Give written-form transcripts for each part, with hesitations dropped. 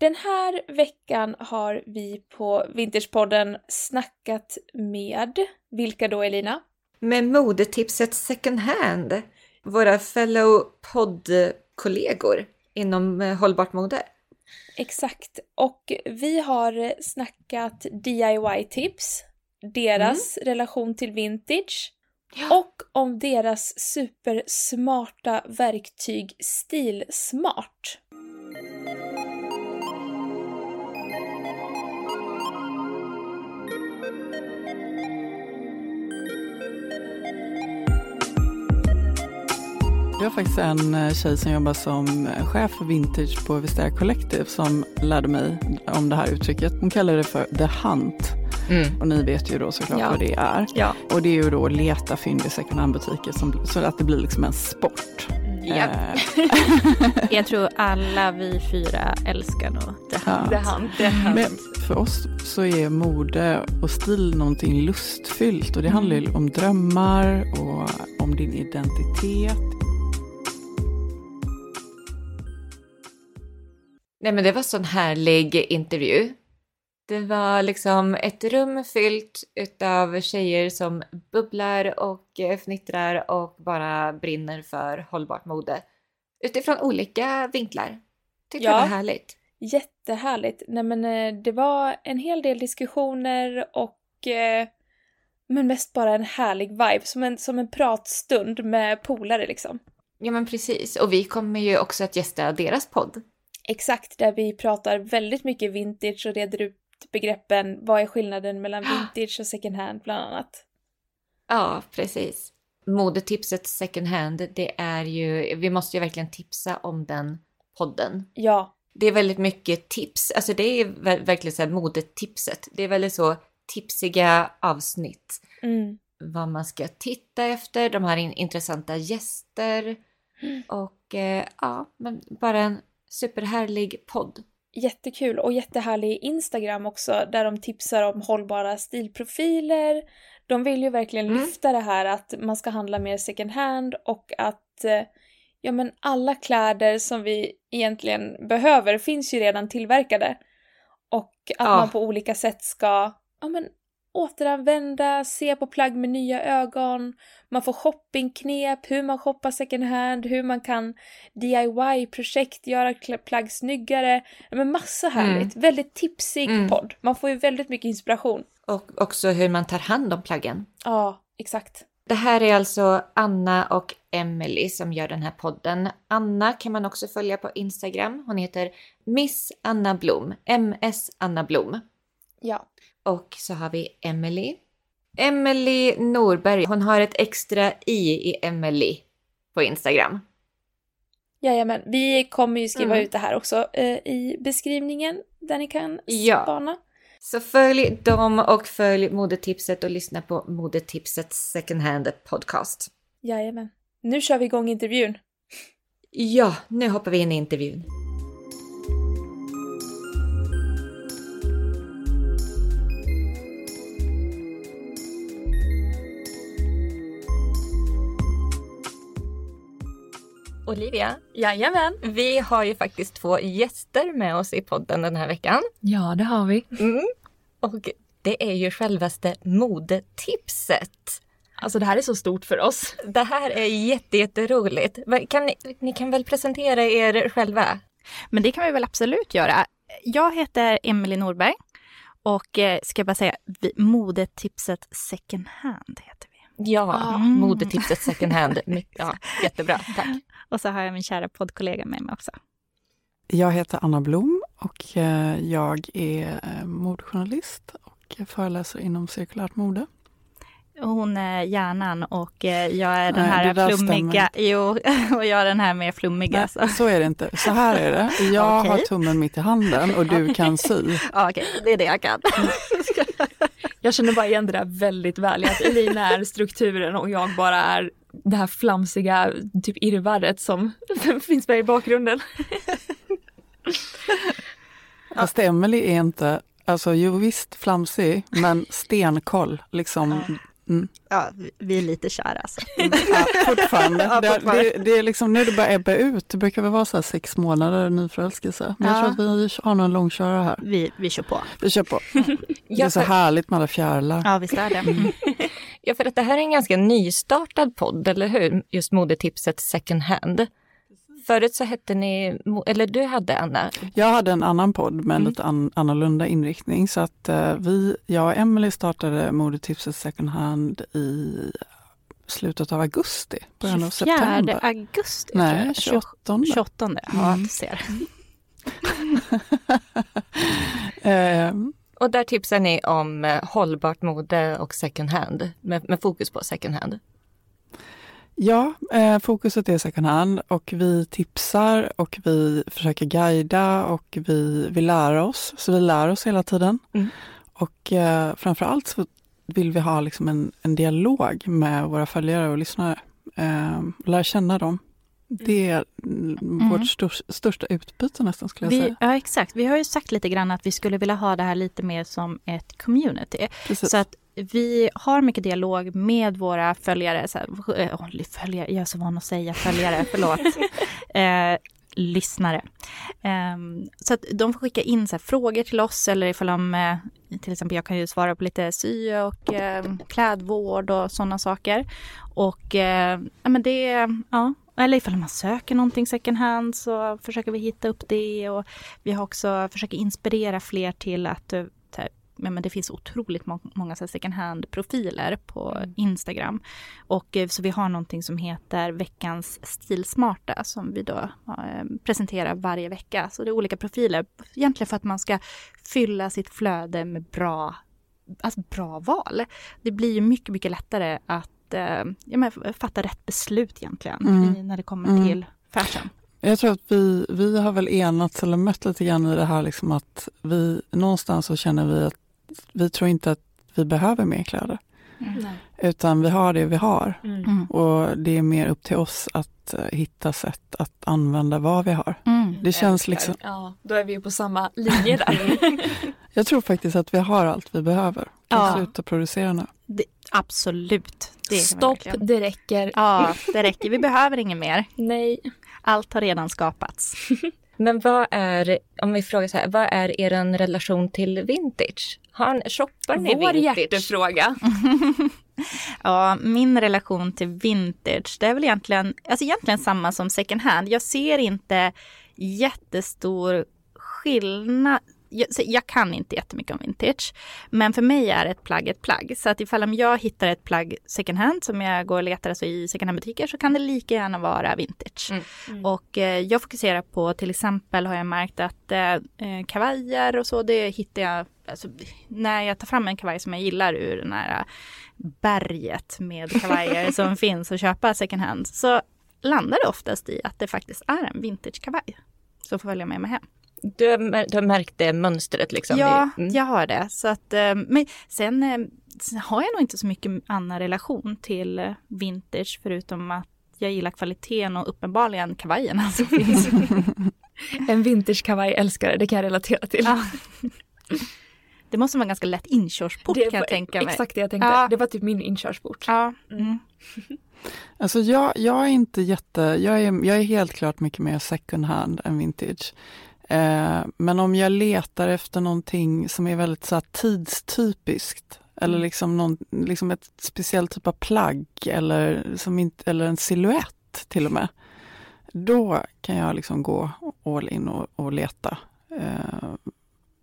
Den här veckan har vi på Vinterspodden snackat med, vilka då Elina? Med Modetipset second hand, våra fellow poddkollegor inom hållbart mode. Exakt, och vi har snackat DIY-tips, deras relation till vintage och om deras supersmarta verktyg Stilsmart. Jag har faktiskt en tjej som jobbar som chef för vintage på Vestiaire Collective som lärde mig om det här uttrycket. Hon kallar det för The Hunt. Mm. Och ni vet ju då såklart vad det är. Ja. Och det är ju då leta fynd i second hand-butiker så att det blir liksom en sport. Ja. Jag tror alla vi fyra älskar nog The Hunt. Men för oss så är mode och stil någonting lustfyllt. Och det handlar ju om drömmar och om din identitet. Nej, men det var en sån härlig intervju. Det var liksom ett rum fyllt utav tjejer som bubblar och fnittrar och bara brinner för hållbart mode. Utifrån olika vinklar. Tyckte det var härligt. Jättehärligt. Nej, men det var en hel del diskussioner och men mest bara en härlig vibe. Som en pratstund med polare liksom. Ja, men precis. Och vi kommer ju också att gästa deras podd. Exakt, där vi pratar väldigt mycket vintage och reder ut begreppen. Vad är skillnaden mellan vintage och second hand bland annat? Ja, precis. Modetipset second hand, det är ju... Vi måste ju verkligen tipsa om den podden. Ja. Det är väldigt mycket tips. Alltså det är verkligen så här modetipset. Det är väldigt så tipsiga avsnitt. Mm. Vad man ska titta efter. De här intressanta gäster. Och men bara en... superhärlig podd. Jättekul och jättehärlig Instagram också där de tipsar om hållbara stilprofiler. De vill ju verkligen lyfta det här att man ska handla mer second hand och att alla kläder som vi egentligen behöver finns ju redan tillverkade. Och att man på olika sätt ska återanvända, se på plagg med nya ögon. Man får shoppingknep, hur man shoppar second hand, hur man kan DIY-projekt, göra plagg snyggare. Men massa härligt. Väldigt tipsig podd. Man får ju väldigt mycket inspiration. Och också hur man tar hand om plaggen. Ja, exakt. Det här är alltså Anna och Emilie som gör den här podden. Anna kan man också följa på Instagram. Hon heter Miss Anna Blom. MS Anna Blom. Ja. Och så har vi Emilie. Emilie Norberg. Hon har ett extra i Emilie på Instagram. Jajamän. Vi kommer ju skriva ut det här också i beskrivningen där ni kan spana. Ja. Så följ dem och följ Modetipset och lyssna på Modetipsets second hand podcast. Jajamän. Nu kör vi igång intervjun. Ja, nu hoppar vi in i intervjun. Olivia, jajamän. Vi har ju faktiskt 2 gäster med oss i podden den här veckan. Ja, det har vi. Och det är ju självaste modetipset. Alltså det här är så stort för oss. Det här är jätteroligt. Ni kan väl presentera er själva? Men det kan vi väl absolut göra. Jag heter Emilie Norberg och ska bara säga modetipset second hand heter vi. Ja, modetipset second hand. Ja, jättebra, tack. Och så har jag min kära poddkollega med mig också. Jag heter Anna Blom och jag är modejournalist och föreläser inom cirkulärt mode. Hon är hjärnan och jag är den här flummiga. Och jag är den här mer flummiga. Nej, så är det inte. Så här är det. Jag har tummen mitt i handen och du kan sy. Okej, det är det jag kan. Jag känner bara igen det där väldigt väl. Att Elina är strukturen och jag bara är det här flamsiga typ irrvarret som finns med i bakgrunden. Fast Emilie är inte, alltså jo visst flamsig, men stenkoll liksom. Mm. Ja, vi är lite kära alltså. Ja, fortfarande. Ja, fortfarande. Det är liksom, nu det bara ebba ut. Det brukar väl vara så här 6 månader nyförälskelse. Men ja. Jag tror att vi har någon långkörare här. Vi kör på. Vi kör på. Det är så härligt med alla fjärilar. Ja, visst är det. Mm. Ja, för att det här är en ganska nystartad podd, eller hur? Just modetipset second hand. Förut så hette ni, eller du hade Anna? Jag hade en annan podd med lite annorlunda inriktning. Så att jag och Emilie startade Modetipset second hand i slutet av augusti, början av september. 24 augusti? Nej, 28. 28, ja, du ser. Och där tipsar ni om hållbart mode och second hand, med fokus på second hand. Ja, fokuset är second hand och vi tipsar och vi försöker guida och vi lär oss. Så vi lär oss hela tiden. Mm. Och framförallt så vill vi ha liksom en dialog med våra följare och lyssnare. Lära känna dem. Det är vårt största utbyte nästan, skulle jag säga. Ja, exakt. Vi har ju sagt lite grann att vi skulle vilja ha det här lite mer som ett community. Precis. Så att vi har mycket dialog med våra följare. Så här, följare, jag är så van att säga följare, förlåt. Lyssnare. Så att de får skicka in så här, frågor till oss, eller ifall de, till exempel jag kan ju svara på lite sy och klädvård och sådana saker. Och men det är, ja. Eller ifall man söker någonting second hand så försöker vi hitta upp det, och vi har också försöker inspirera fler till att men det finns otroligt många second hand-profiler på Instagram. Och så vi har någonting som heter veckans stilsmarta som vi då presenterar varje vecka. Så det är olika profiler egentligen för att man ska fylla sitt flöde med bra val. Det blir ju mycket, mycket lättare att fatta rätt beslut egentligen när det kommer till fashion. Jag tror att vi har väl enats eller mött lite grann i det här liksom, att vi någonstans så känner vi att vi tror inte att vi behöver mer kläder. Mm. Utan vi har det vi har. Mm. Och det är mer upp till oss att hitta sätt att använda vad vi har. Mm. Det känns liksom... Ja, då är vi ju på samma linje där. Jag tror faktiskt att vi har allt vi behöver. Ja. Sluta producera nu. Absolut. Det stopp, det räcker. Ja, det räcker. Vi behöver inget mer. Nej. Allt har redan skapats. Men vad är, om vi frågar så här, vad är er relation till vintage? Shoppar ni vår vintage? Vår hjärtefråga. Ja, min relation till vintage, det är väl egentligen samma som second hand. Jag ser inte jättestor skillnad. Jag kan inte jättemycket om vintage, men för mig är ett plagg ett plagg. Så att ifall jag hittar ett plagg second hand som jag går och letar alltså i second hand butiker, så kan det lika gärna vara vintage. Mm. Mm. Och jag fokuserar på, till exempel har jag märkt att kavajer och så, det hittar jag alltså, när jag tar fram en kavaj som jag gillar ur den här berget med kavajer som finns att köpa second hand, så landar det oftast i att det faktiskt är en vintage kavaj. Så får jag välja med mig hem. Du har märkt det mönstret liksom? Ja, jag har det. Så att, men sen har jag nog inte så mycket annan relation till vintage förutom att jag gillar kvaliteten och uppenbarligen kavajerna som finns. En vintage-kavaj älskare, det kan jag relatera till. Ja. Det måste vara ganska lätt inkörsport, kan jag tänka mig. Exakt det jag tänkte. Ja. Det var typ min inkörsport. Ja. Mm. Alltså jag är inte jag är helt klart mycket mer second hand än vintage. Men om jag letar efter någonting som är väldigt så här tidstypiskt, eller liksom, liksom ett speciellt typ av plagg eller en silhuett till och med, då kan jag liksom gå all in och leta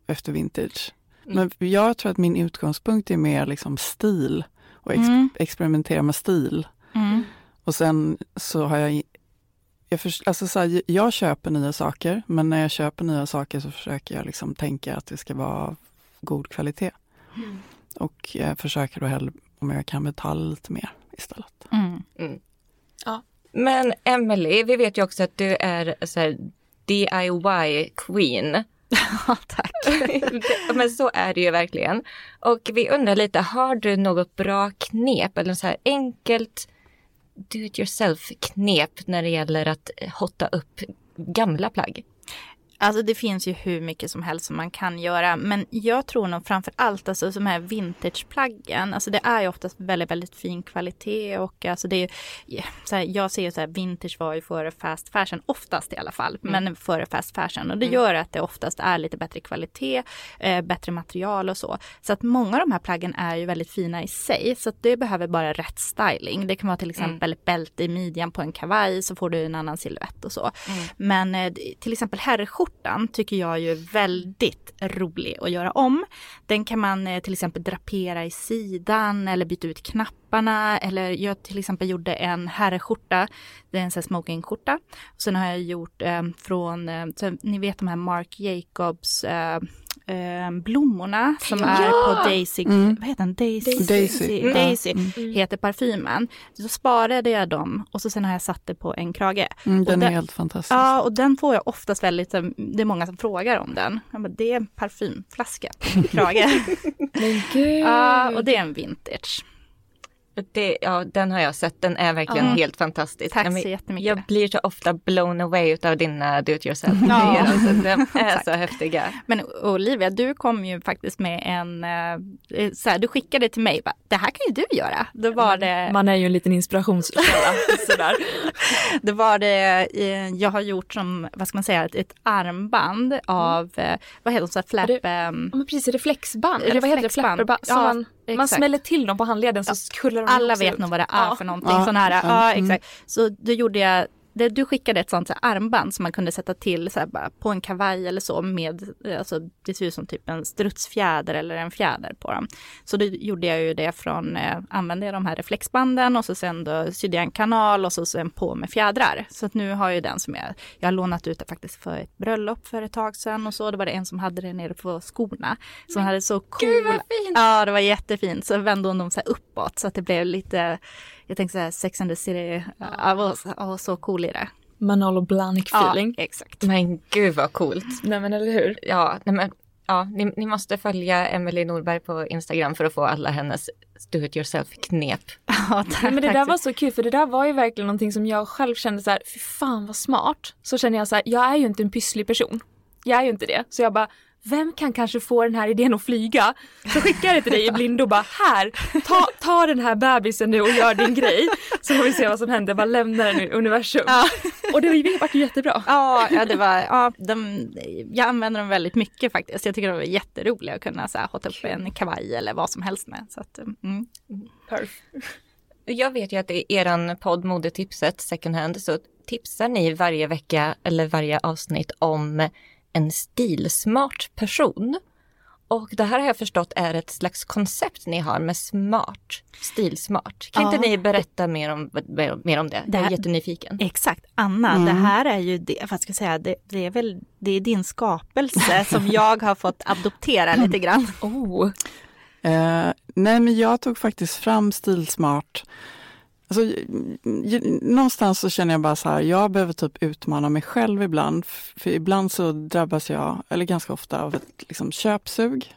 efter vintage. Men jag tror att min utgångspunkt är mer liksom stil och experimentera med stil. Mm. Och sen så har jag köper nya saker, men när jag köper nya saker så försöker jag liksom tänka att det ska vara god kvalitet. Mm. Och jag försöker då hellre, om jag kan, betala lite mer istället. Mm. Mm. Ja. Men Emilie, vi vet ju också att du är så här DIY-queen. Ja, tack. Men så är det ju verkligen. Och vi undrar lite, har du något bra knep eller så här enkelt do-it-yourself-knep när det gäller att hotta upp gamla plagg? Alltså det finns ju hur mycket som helst som man kan göra. Men jag tror nog framför allt alltså, som här vintageplaggen. Alltså det är ju oftast väldigt, väldigt fin kvalitet. Och alltså det är ju, så här, jag ser ju så här, vintage var ju före fast fashion. Oftast i alla fall. Mm. Men före fast fashion. Och det gör att det oftast är lite bättre kvalitet. Bättre material och så. Så att många av de här plaggen är ju väldigt fina i sig. Så att det behöver bara rätt styling. Det kan vara till exempel ett bälte i midjan på en kavaj. Så får du en annan silhuett och så. Mm. Men till exempel herrskjorta. Tycker jag ju väldigt rolig att göra om. Den kan man till exempel drapera i sidan eller byta ut knapparna. Eller jag till exempel gjorde en herrskjorta. Det är en sån här smokingskjorta. Och sen har jag gjort från, så, ni vet de här Marc Jacobs blommorna som är på Daisy. Vad heter den? Daisy. Heter parfymen. Så sparade jag dem och så sen har jag satt det på en krage. Den är helt fantastisk. Ja, och den får jag oftast väldigt, det är många som frågar om den. Ja, men det är en parfymflaska på en krage. Men gud. Ja, och det är en vintage. Det, ja, den har jag sett. Den är verkligen helt fantastisk. Tack så jättemycket. Jag blir så ofta blown away av dina do-it-yourself. Ja. Alltså, de är så häftiga. Men Olivia, du kom ju faktiskt med en... så här, du skickade till mig. Bara, det här kan ju du göra. Då var det... Man är ju en liten inspirationskälla. Sådär. Det var det... Jag har gjort som, vad ska man säga, ett armband av... Vad heter det? Så här, precis, reflexband. Eller vad heter det? Flapperband. Ja. Man smäller till dem på handleden så skullar de. Alla vet nog vad det är för någonting. Sån här, exakt. Så då gjorde jag, du skickade ett sånt så här armband som man kunde sätta till så här, bara, på en kavaj eller så. Med, alltså, det ser ut som typ en strutsfjäder eller en fjäder på dem. Så då gjorde jag ju det från, använde jag de här reflexbanden och så sen då sydde jag en kanal och så sen på med fjädrar. Så att nu har jag ju den som jag har lånat ut faktiskt för ett bröllop för ett tag sedan och så. Det var det en som hade det nere på skorna. Så hade så cool. Gud vad fint! Ja, det var jättefint. Så vände hon dem så här uppåt så att det blev lite... Jag tänkte så här, Sex and the City, var så cool i det. Manolo Blahnik-feeling. Ja, exakt. Men gud vad coolt. Nej men eller hur? Ja, nej, men, ja ni måste följa Emilie Norberg på Instagram för att få alla hennes do-it-yourself-knep. Ja, tack. Nej, men det där var så kul, för det där var ju verkligen någonting som jag själv kände så här, fy fan vad smart. Så känner jag så här, jag är ju inte en pysslig person. Jag är ju inte det. Så jag bara... Vem kan kanske få den här idén att flyga? Så skickar jag det till dig i blindo och bara här, ta den här bebisen nu och gör din grej. Så får vi se vad som händer. Bara lämna den i universum. Ja. Och det var jättebra. Ja, det var, jag använder dem väldigt mycket faktiskt. Jag tycker de var jätteroliga att kunna så här, hotta upp en kavaj eller vad som helst med. Så att, Jag vet ju att i er podd Modetipset second hand så tipsar ni varje vecka eller varje avsnitt om en stilsmart person. Och det här har jag förstått är ett slags koncept ni har med smart, stilsmart. Kan inte ni berätta mer om det? Jag är jättenyfiken. Exakt. Anna, det här är ju det, vad ska jag säga, det är väl det är din skapelse som jag har fått adoptera lite grann. Nej, men jag tog faktiskt fram stilsmart. Alltså, någonstans så känner jag bara så här, jag behöver typ utmana mig själv ibland. För ibland så drabbas jag, eller ganska ofta, av ett liksom, köpsug.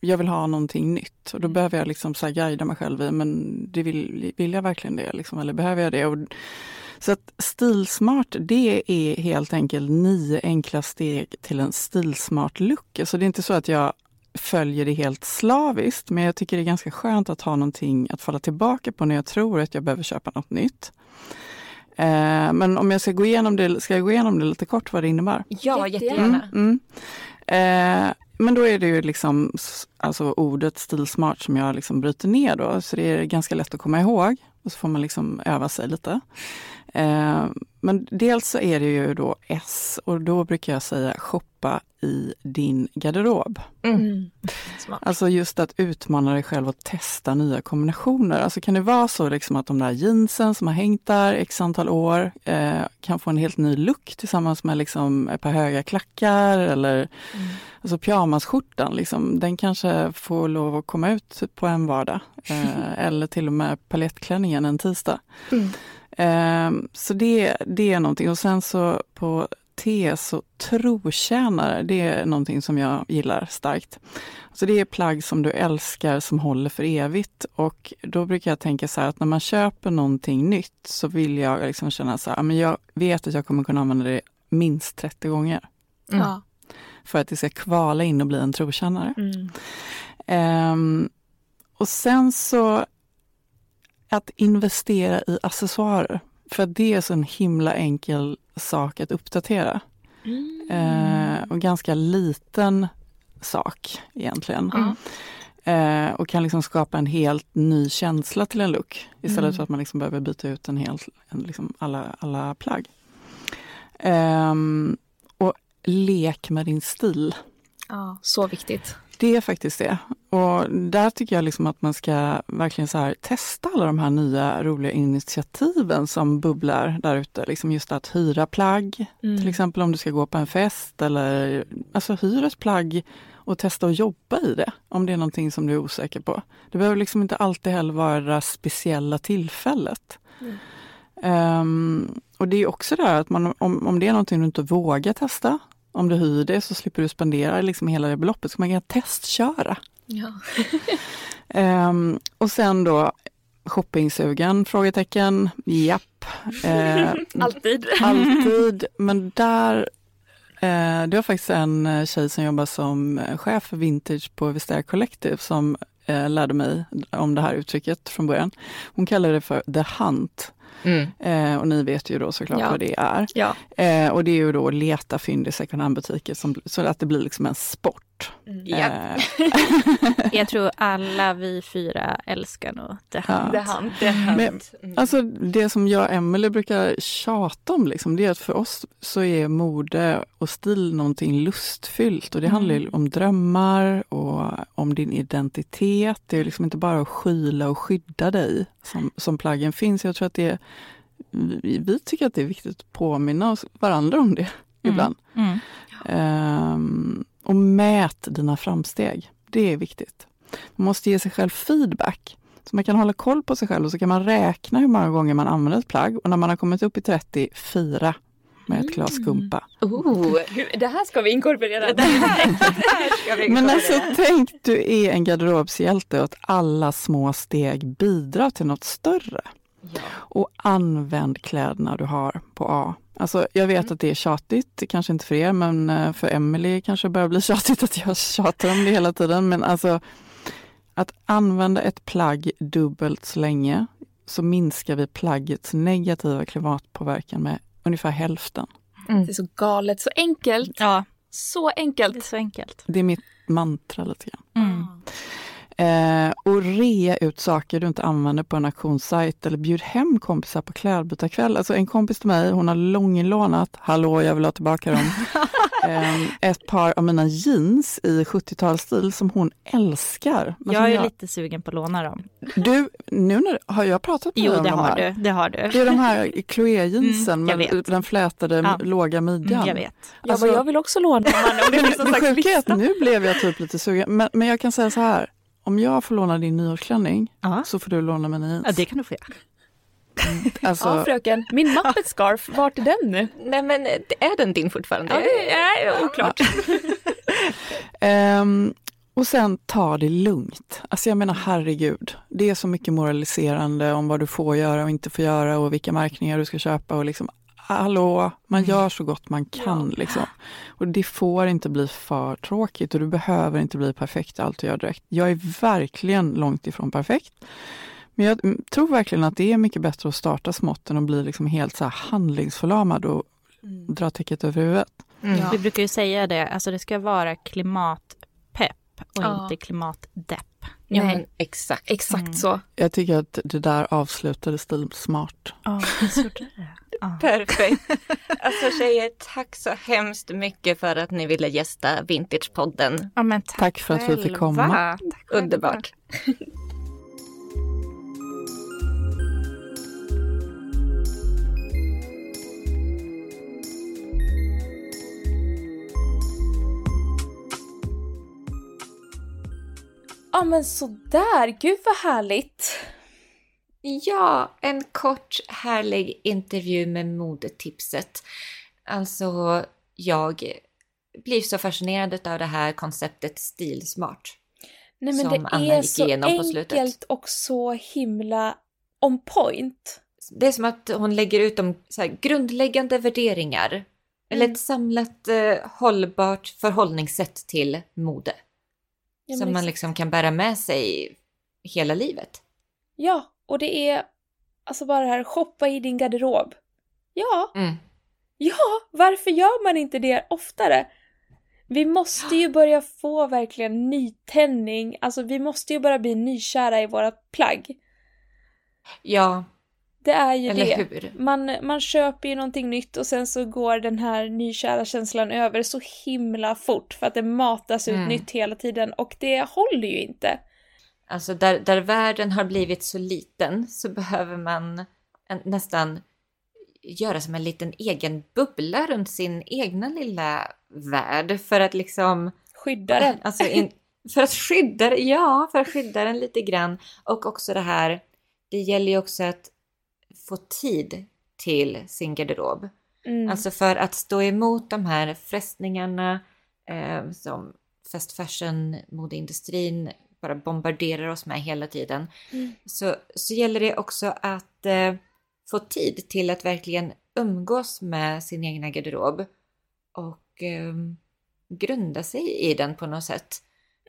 Jag vill ha någonting nytt. Och då behöver jag liksom så här, guida mig själv i, men det vill jag verkligen det? Liksom, eller behöver jag det? Och, så att stilsmart, det är helt enkelt 9 enkla steg till en stilsmart look. Så alltså, det är inte så att jag följer det helt slaviskt, men jag tycker det är ganska skönt att ha någonting att falla tillbaka på när jag tror att jag behöver köpa något nytt. Men om jag ska jag gå igenom det lite kort vad det innebär? Ja, jättegärna. Men då är det ju liksom alltså ordet stilsmart som jag liksom bryter ner då, så det är ganska lätt att komma ihåg och så får man liksom öva sig lite. Men dels så är det ju då S och då brukar jag säga shoppa i din garderob. Alltså just att utmana dig själv och testa nya kombinationer. Alltså kan det vara så liksom att de där jeansen som har hängt där x antal år kan få en helt ny look tillsammans med liksom ett par höga klackar eller alltså pyjamasskjortan liksom. Den kanske får lov att komma ut på en vardag eller till och med palettklänningen en tisdag. Så det är någonting. Och sen så på T så trotjänare, det är någonting som jag gillar starkt. Så det är plagg som du älskar som håller för evigt. Och då brukar jag tänka så här att när man köper någonting nytt så vill jag liksom känna så här, men jag vet att jag kommer kunna använda det minst 30 gånger. Mm. Ja. För att det ska kvala in och bli en trotjänare. Mm. Och sen så att investera i accessoarer. För det är så en himla enkel sak att uppdatera. Mm. Och ganska liten sak egentligen. Mm. Och kan liksom skapa en helt ny känsla till en look. Istället för att man liksom behöver byta ut liksom alla plagg. Och lek med din stil. Ja, så viktigt. Det är faktiskt det. Och där tycker jag liksom att man ska verkligen så här testa alla de här nya roliga initiativen som bubblar där ute. Liksom just att hyra plagg, till exempel om du ska gå på en fest. Eller, alltså hyra ett plagg och testa att jobba i det om det är någonting som du är osäker på. Det behöver liksom inte alltid heller vara speciella tillfället. Mm. Och det är också det här att man, om det är någonting du inte vågar testa. Om du hyr det så slipper du spendera liksom hela det beloppet. Så man kan testköra. Ja. Och sen då shoppingsugen, frågetecken. Japp. Alltid. Alltid. Men där, det var faktiskt en tjej som jobbar som chef för vintage på Vestiaire Collective som lärde mig om det här uttrycket från början. Hon kallade det för The Hunt. Mm. Och ni vet ju då såklart vad det är. Ja. Och det är ju då att leta fynd i second hand butiker så att det blir liksom en sport. Jag tror alla vi fyra älskar nog The Hunt. Men, alltså det som jag och Emilie brukar tjata om liksom, det är att för oss så är mode och stil någonting lustfyllt. Och det handlar ju om drömmar och om din identitet. Det är liksom inte bara att skyla och skydda dig som plaggen finns. Jag tror att det är vi tycker att det är viktigt att påminna oss varandra om det ibland. Mm. Och mät dina framsteg. Det är viktigt. Man måste ge sig själv feedback. Så man kan hålla koll på sig själv och så kan man räkna hur många gånger man använder ett plagg. Och när man har kommit upp i 30, fira med ett glas skumpa. Det här ska vi inkorporera. Det här ska vi inkorporera. Men alltså tänk, du är en garderobshjälte och att alla små steg bidrar till något större. Ja. Och använd kläderna du har på A. Alltså jag vet att det är tjatigt, kanske inte för er, men för Emilie kanske börjar bli tjatigt att jag tjatar om det hela tiden. Men alltså att använda ett plagg dubbelt så länge så minskar vi plaggets negativa klimatpåverkan med ungefär hälften. Mm. Det är så galet, så enkelt. Ja, så enkelt. Det är så enkelt. Det är mitt mantra lite grann. Mm. Och rea ut saker du inte använder på en auktionssajt eller bjud hem kompisar på klädbytarkväll. Alltså en kompis till mig, hon har långlånat, hallå jag vill ha tillbaka dem, ett par av mina jeans i 70-talsstil som hon älskar. Men jag är lite sugen på att låna dem. Du, nu har jag pratat med om de här. Jo, det har du. Det är de här Chloé-jeansen med den flätade låga midjan. Jag vet. Alltså, jag vill också låna dem. Nu blev jag typ lite sugen. Men jag kan säga så här. Om jag får låna din nyårsklänning så får du låna mina jeans. Ja, det kan du få göra. Alltså... Ja, fröken. Min Muppet-scarf, vart är den nu? Nej, men är den din fortfarande? Ja, det är oklart. Och sen ta det lugnt. Alltså jag menar, herregud. Det är så mycket moraliserande om vad du får göra och inte får göra och vilka märkningar du ska köpa och liksom, hallå, man gör så gott man kan liksom. Och det får inte bli för tråkigt och du behöver inte bli perfekt allt du gör direkt. Jag är verkligen långt ifrån perfekt. Men jag tror verkligen att det är mycket bättre att starta smått än att bli liksom helt så här handlingsförlamad och dra täcket över huvudet. Mm. Ja. Vi brukar ju säga det, alltså det ska vara klimatpepp och inte klimatdepp. Ja, men exakt så. Jag tycker att det där avslutade stilsmart. Ja, så gjorde det. Perfekt. Alltså tjejer, tack så hemskt mycket för att ni ville gästa Vintagepodden. Ja, men tack för att vi fick komma. Tack. Underbart. Ja, men sådär. Gud vad härligt. Ja, en kort härlig intervju med modetipset. Alltså, jag blir så fascinerad av det här konceptet stilsmart. Nej, men som det Anna är så enkelt och så himla on point. Det är som att hon lägger ut de så här grundläggande värderingar Eller ett samlat hållbart förhållningssätt till mode. Ja, som man liksom kan bära med sig hela livet. Ja, och det är alltså bara det här, shoppa i din garderob. Ja. Mm. Ja, varför gör man inte det oftare? Vi måste ju börja få verkligen nytändning. Alltså vi måste ju bara bli nykära i våra plagg. Ja. Det är ju eller det. Hur? Man köper ju någonting nytt och sen så går den här nykära känslan över så himla fort. För att det matas ut nytt hela tiden och det håller ju inte. Alltså där världen har blivit så liten så behöver man nästan göra som en liten egen bubbla runt sin egna lilla värld för att liksom skydda den. Alltså för att skydda den lite grann. Och också det här, det gäller ju också att få tid till sin garderob. Mm. Alltså för att stå emot de här frestningarna som fast fashion, modeindustrin bara bombarderar oss med hela tiden. Mm. Så gäller det också att få tid till att verkligen umgås med sin egna garderob och grunda sig i den på något sätt.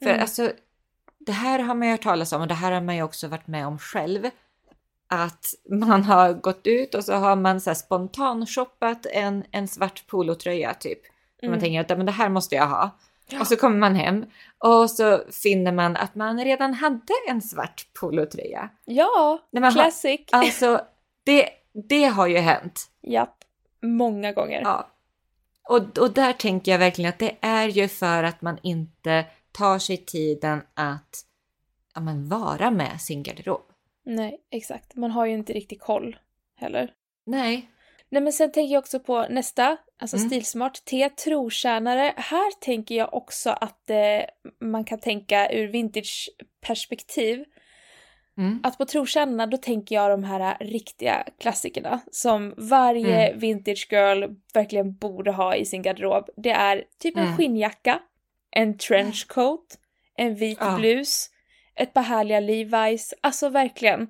För alltså, det här har man ju hört talas om och det här har man ju också varit med om själv. Att man har gått ut och så har man så här spontan shoppat en svart polotröja typ. Man tänker att men det här måste jag ha. Ja. Och så kommer man hem och så finner man att man redan hade en svart polotröja. Ja, classic. Alltså det har ju hänt. Ja, många gånger. Ja. Och där tänker jag verkligen att det är ju för att man inte tar sig tiden att vara med sin garderob. Nej, exakt. Man har ju inte riktigt koll heller. Nej. Nej, men sen tänker jag också på nästa, alltså stilsmart, trotjänare. Här tänker jag också att man kan tänka ur vintageperspektiv. Mm. Att på trotjänarna, då tänker jag de här riktiga klassikerna som varje vintage girl verkligen borde ha i sin garderob. Det är typ en skinnjacka, en trenchcoat, en vit blus, ett par härliga Levi's. Alltså verkligen.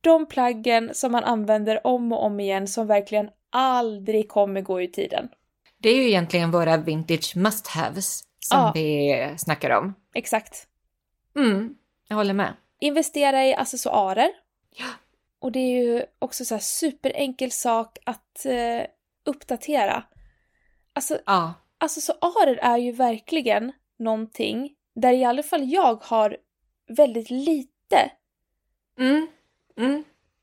De plaggen som man använder om och om igen som verkligen aldrig kommer gå ur tiden. Det är ju egentligen våra vintage must-haves som vi snackar om. Exakt. Mm, jag håller med. Investera i accessoarer. Ja. Och det är ju också så här superenkel sak att uppdatera. Alltså, accessoarer är ju verkligen någonting där i alla fall jag har väldigt lite.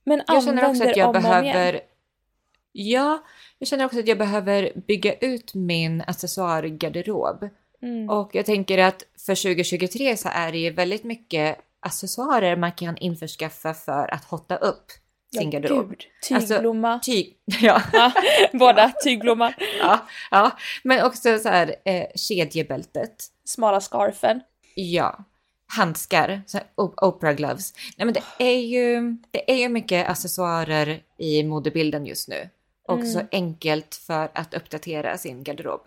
Men jag känner också att jag behöver bygga ut min accessoargarderob. Och jag tänker att för 2023 så är det ju väldigt mycket accessoarer man kan införskaffa för att hotta upp sin garderob. Gud, tygblomma. Alltså, båda tygblomma. Ja, men också så här kedjebältet, smala scarfen. Ja. Handskar, så här Oprah gloves. Nej, men det är ju mycket accessoarer i modebilden just nu. Och så enkelt för att uppdatera sin garderob.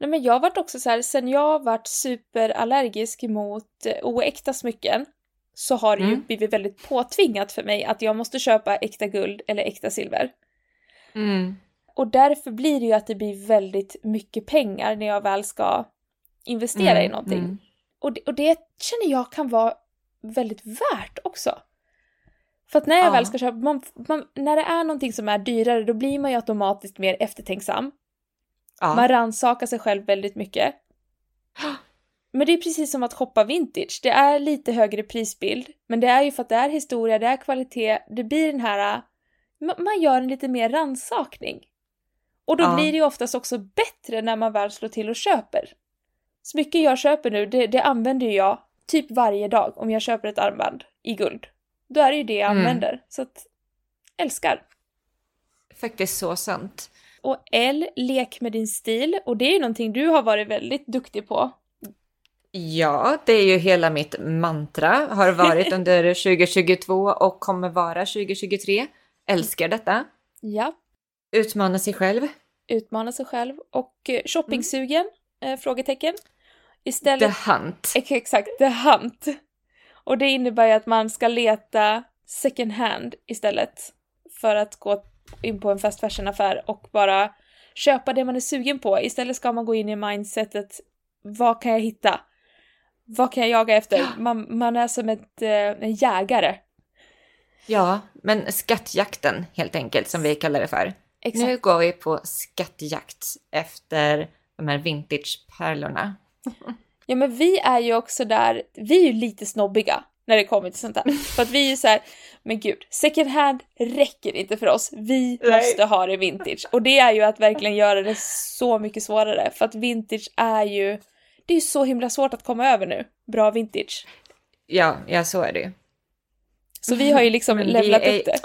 Nej, men jag har varit också så här, sen jag varit superallergisk mot oäkta smycken så har det ju blivit väldigt påtvingat för mig att jag måste köpa äkta guld eller äkta silver. Mm. Och därför blir det ju att det blir väldigt mycket pengar när jag väl ska investera i någonting. Mm. Och det känner jag kan vara väldigt värt också. För att när jag väl ska köpa, när det är någonting som är dyrare, då blir man ju automatiskt mer eftertänksam. Ja. Man rannsakar sig själv väldigt mycket. Men det är precis som att shoppa vintage. Det är lite högre prisbild. Men det är ju för att det är historia, det är kvalitet. Det blir den här, man gör en lite mer rannsakning. Och då blir det ju oftast också bättre när man väl slår till och köper. Smycken jag köper nu, det använder jag typ varje dag om jag köper ett armband i guld. Då är det ju det jag använder. Så att, älskar. Faktiskt så sant. Och lek med din stil. Och det är ju någonting du har varit väldigt duktig på. Ja, det är ju hela mitt mantra. Har varit under 2022 och kommer vara 2023. Älskar detta. Ja. Utmana sig själv. Och shoppingsugen. Frågetecken. Istället... The hunt. Exakt, the hunt. Och det innebär ju att man ska leta second hand istället för att gå in på en fast fashion affär och bara köpa det man är sugen på. Istället ska man gå in i mindsetet, vad kan jag hitta? Vad kan jag jaga efter? Man är som en jägare. Ja, men skattjakten helt enkelt som vi kallar det för. Exakt. Nu går vi på skattjakt efter de här vintagepärlorna. Ja, men vi är ju också där, vi är ju lite snobbiga när det kommer till sånt här. För att vi är ju så här, men gud, second hand räcker inte för oss. Vi måste ha det vintage. Och det är ju att verkligen göra det så mycket svårare. För att vintage är ju, det är ju så himla svårt att komma över nu. Bra vintage. Ja, så är det ju. Så vi har ju liksom levlat upp det.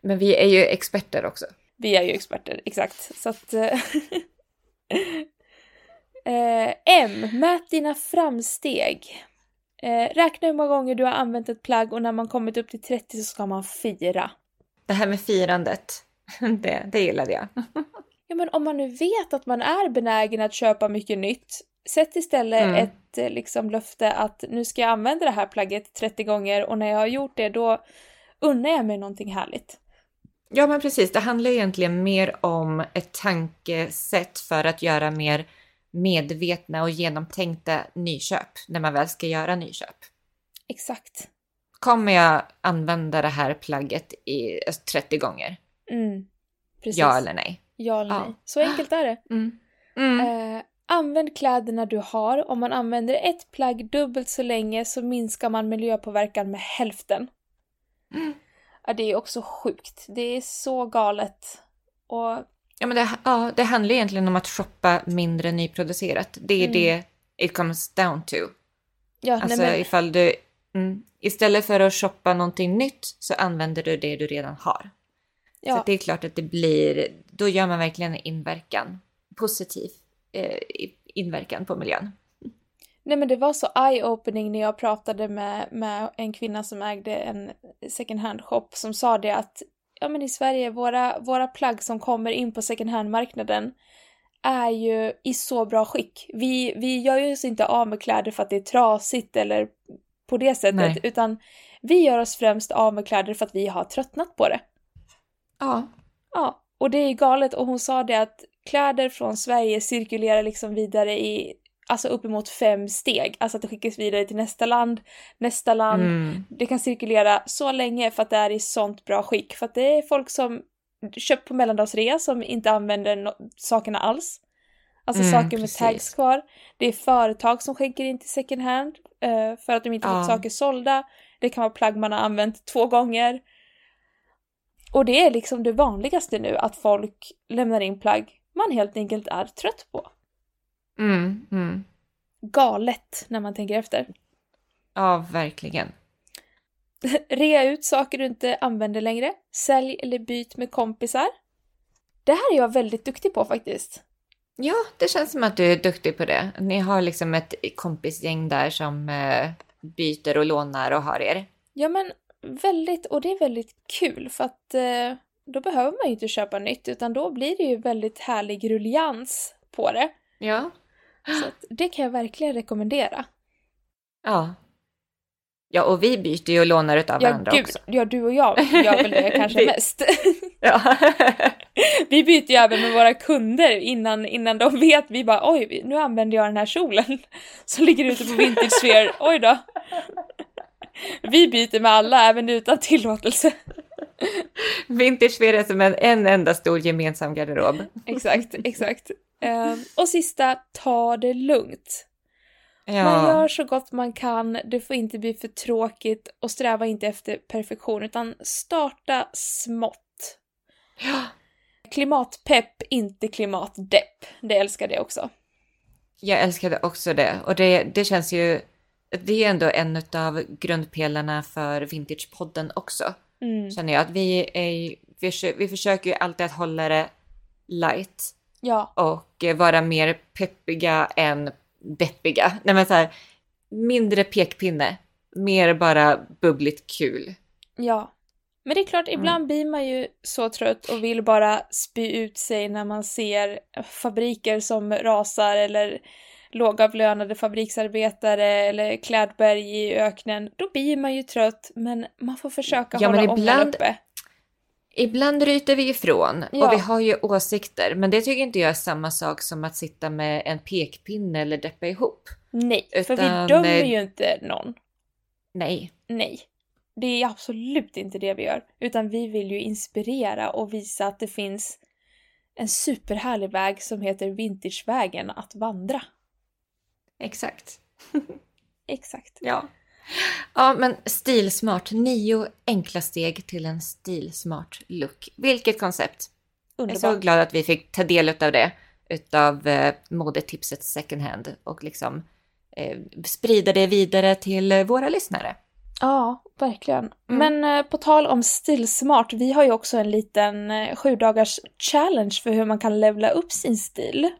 Men vi är ju experter också. Vi är ju experter, exakt. Så att... mät dina framsteg. Räkna hur många gånger du har använt ett plagg, och när man kommit upp till 30 så ska man fira. Det här med firandet, det gillade jag. Ja, men om man nu vet att man är benägen att köpa mycket nytt, sätt istället ett liksom löfte att nu ska jag använda det här plagget 30 gånger, och när jag har gjort det då unnar jag mig någonting härligt. Ja, men precis, det handlar egentligen mer om ett tankesätt för att göra mer medvetna och genomtänkta nyköp när man väl ska göra nyköp. Exakt. Kommer jag använda det här plagget i 30 gånger? Mm, precis. Ja eller nej? Ja eller nej. Så enkelt är det. Använd kläderna du har. Om man använder ett plagg dubbelt så länge så minskar man miljöpåverkan med hälften. Mm. Ja, det är också sjukt. Det är så galet. Och... ja, men det handlar egentligen om att shoppa mindre nyproducerat. Det är det it comes down to. Ja, alltså ifall du istället för att shoppa någonting nytt så använder du det du redan har. Ja. Så det är klart att det blir, då gör man verkligen inverkan, positiv inverkan på miljön. Nej, men det var så eye-opening när jag pratade med en kvinna som ägde en second hand-shop som sa det att ja, men i Sverige, våra plagg som kommer in på second hand-marknaden är ju i så bra skick. Vi gör ju oss inte av med kläder för att det är trasigt eller på det sättet. Nej. Utan vi gör oss främst av med kläder för att vi har tröttnat på det. Ja. Ja, och det är ju galet. Och hon sa det att kläder från Sverige cirkulerar liksom vidare i alltså uppemot 5 steg. Alltså att det skickas vidare till nästa land. Mm. Det kan cirkulera så länge för att det är i sånt bra skick. För att det är folk som köpt på mellandagsrea som inte använder sakerna alls. Alltså saker med tags kvar. Det är företag som skänker in till second hand för att de inte fått saker sålda. Det kan vara plagg man har använt 2 gånger. Och det är liksom det vanligaste nu att folk lämnar in plagg man helt enkelt är trött på. Galet när man tänker efter. Ja, verkligen. Rea ut saker du inte använder längre. Sälj eller byt med kompisar. Det här är jag väldigt duktig på faktiskt. Ja, det känns som att du är duktig på det. Ni har liksom ett kompisgäng där som byter och lånar och har er. Ja, men väldigt, och det är väldigt kul för att då behöver man ju inte köpa nytt utan då blir det ju väldigt härlig ruljans på det. Ja. Så att det kan jag verkligen rekommendera. Ja. Ja, och vi byter ju och lånar ut av varandra också. Ja, du och jag gör väl det kanske mest. Ja. Vi byter ju även med våra kunder innan de vet. Vi bara, oj, nu använder jag den här kjolen som ligger ute på Vintagesphere. Oj då. Vi byter med alla, även utan tillåtelse. Vintagesphere är som en enda stor gemensam garderob. Exakt. Och sista, ta det lugnt. Ja. Man gör så gott man kan, det får inte bli för tråkigt och sträva inte efter perfektion utan starta smått. Ja. Klimatpepp, inte klimatdepp. Det älskar det också. Jag älskade också det och det känns ju, det är ändå en utav grundpelarna för Vintagepodden också. Känner jag att vi försöker ju alltid att hålla det light. Ja. Och vara mer peppiga än deppiga. Nej, men så här, mindre pekpinne. Mer bara bubbligt kul. Ja. Men det är klart, ibland blir man ju så trött och vill bara spy ut sig när man ser fabriker som rasar eller lågavlönade fabriksarbetare eller klädberg i öknen. Då blir man ju trött, men man får försöka hålla ångan uppe. Ibland ryter vi ifrån och vi har ju åsikter, men det tycker inte jag är samma sak som att sitta med en pekpinne eller deppa ihop. Nej, utan, för vi dömer ju inte någon. Nej. Nej, det är absolut inte det vi gör, utan vi vill ju inspirera och visa att det finns en superhärlig väg som heter vintagevägen att vandra. Exakt. Exakt. Ja. Ja, men stilsmart. 9 enkla steg till en stilsmart look. Vilket koncept. Underbart. Jag är så glad att vi fick ta del av det. Utav modetipset second hand. Och liksom sprida det vidare till våra lyssnare. Ja, verkligen. Mm. Men på tal om stilsmart. Vi har ju också en liten 7-dagars challenge för hur man kan levla upp sin stil.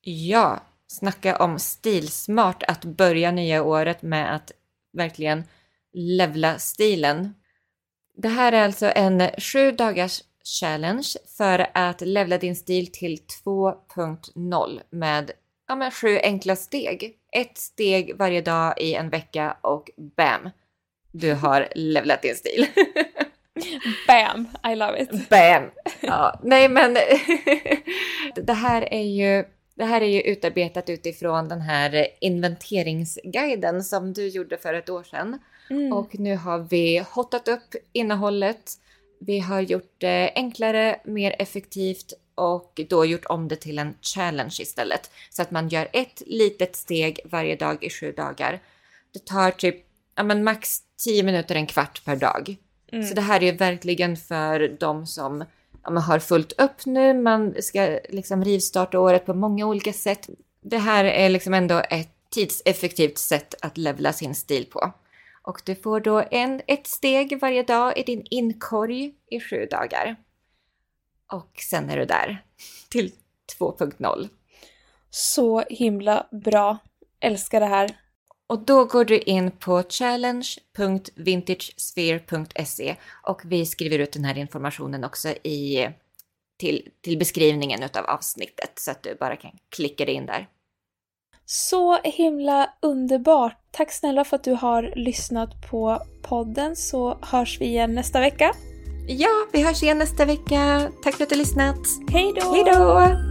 Ja. Snacka om stilsmart att börja nya året med att verkligen levla stilen. Det här är alltså en 7-dagars challenge för att levla din stil till 2.0 med 7 enkla steg. 1 steg varje dag i en vecka och bam! Du har levlat din stil. Bam! I love it. Bam! Ja, nej men det här är ju utarbetat utifrån den här inventeringsguiden som du gjorde för ett år sedan. Mm. Och nu har vi hotat upp innehållet. Vi har gjort det enklare, mer effektivt och då gjort om det till en challenge istället. Så att man gör ett litet steg varje dag i 7 dagar. Det tar typ max 10 minuter, en kvart per dag. Mm. Så det här är ju verkligen för de som... Man har fullt upp nu, man ska liksom rivstarta året på många olika sätt. Det här är liksom ändå ett tidseffektivt sätt att levla sin stil på. Och du får då ett steg varje dag i din inkorg i 7 dagar. Och sen är du där till 2.0. Så himla bra, älskar det här. Och då går du in på challenge.vintagesphere.se och vi skriver ut den här informationen också till beskrivningen utav avsnittet så att du bara kan klicka dig in där. Så himla underbart. Tack snälla för att du har lyssnat på podden, så hörs vi igen nästa vecka. Ja, vi hörs igen nästa vecka. Tack för att du har lyssnat. Hej då! Hej då!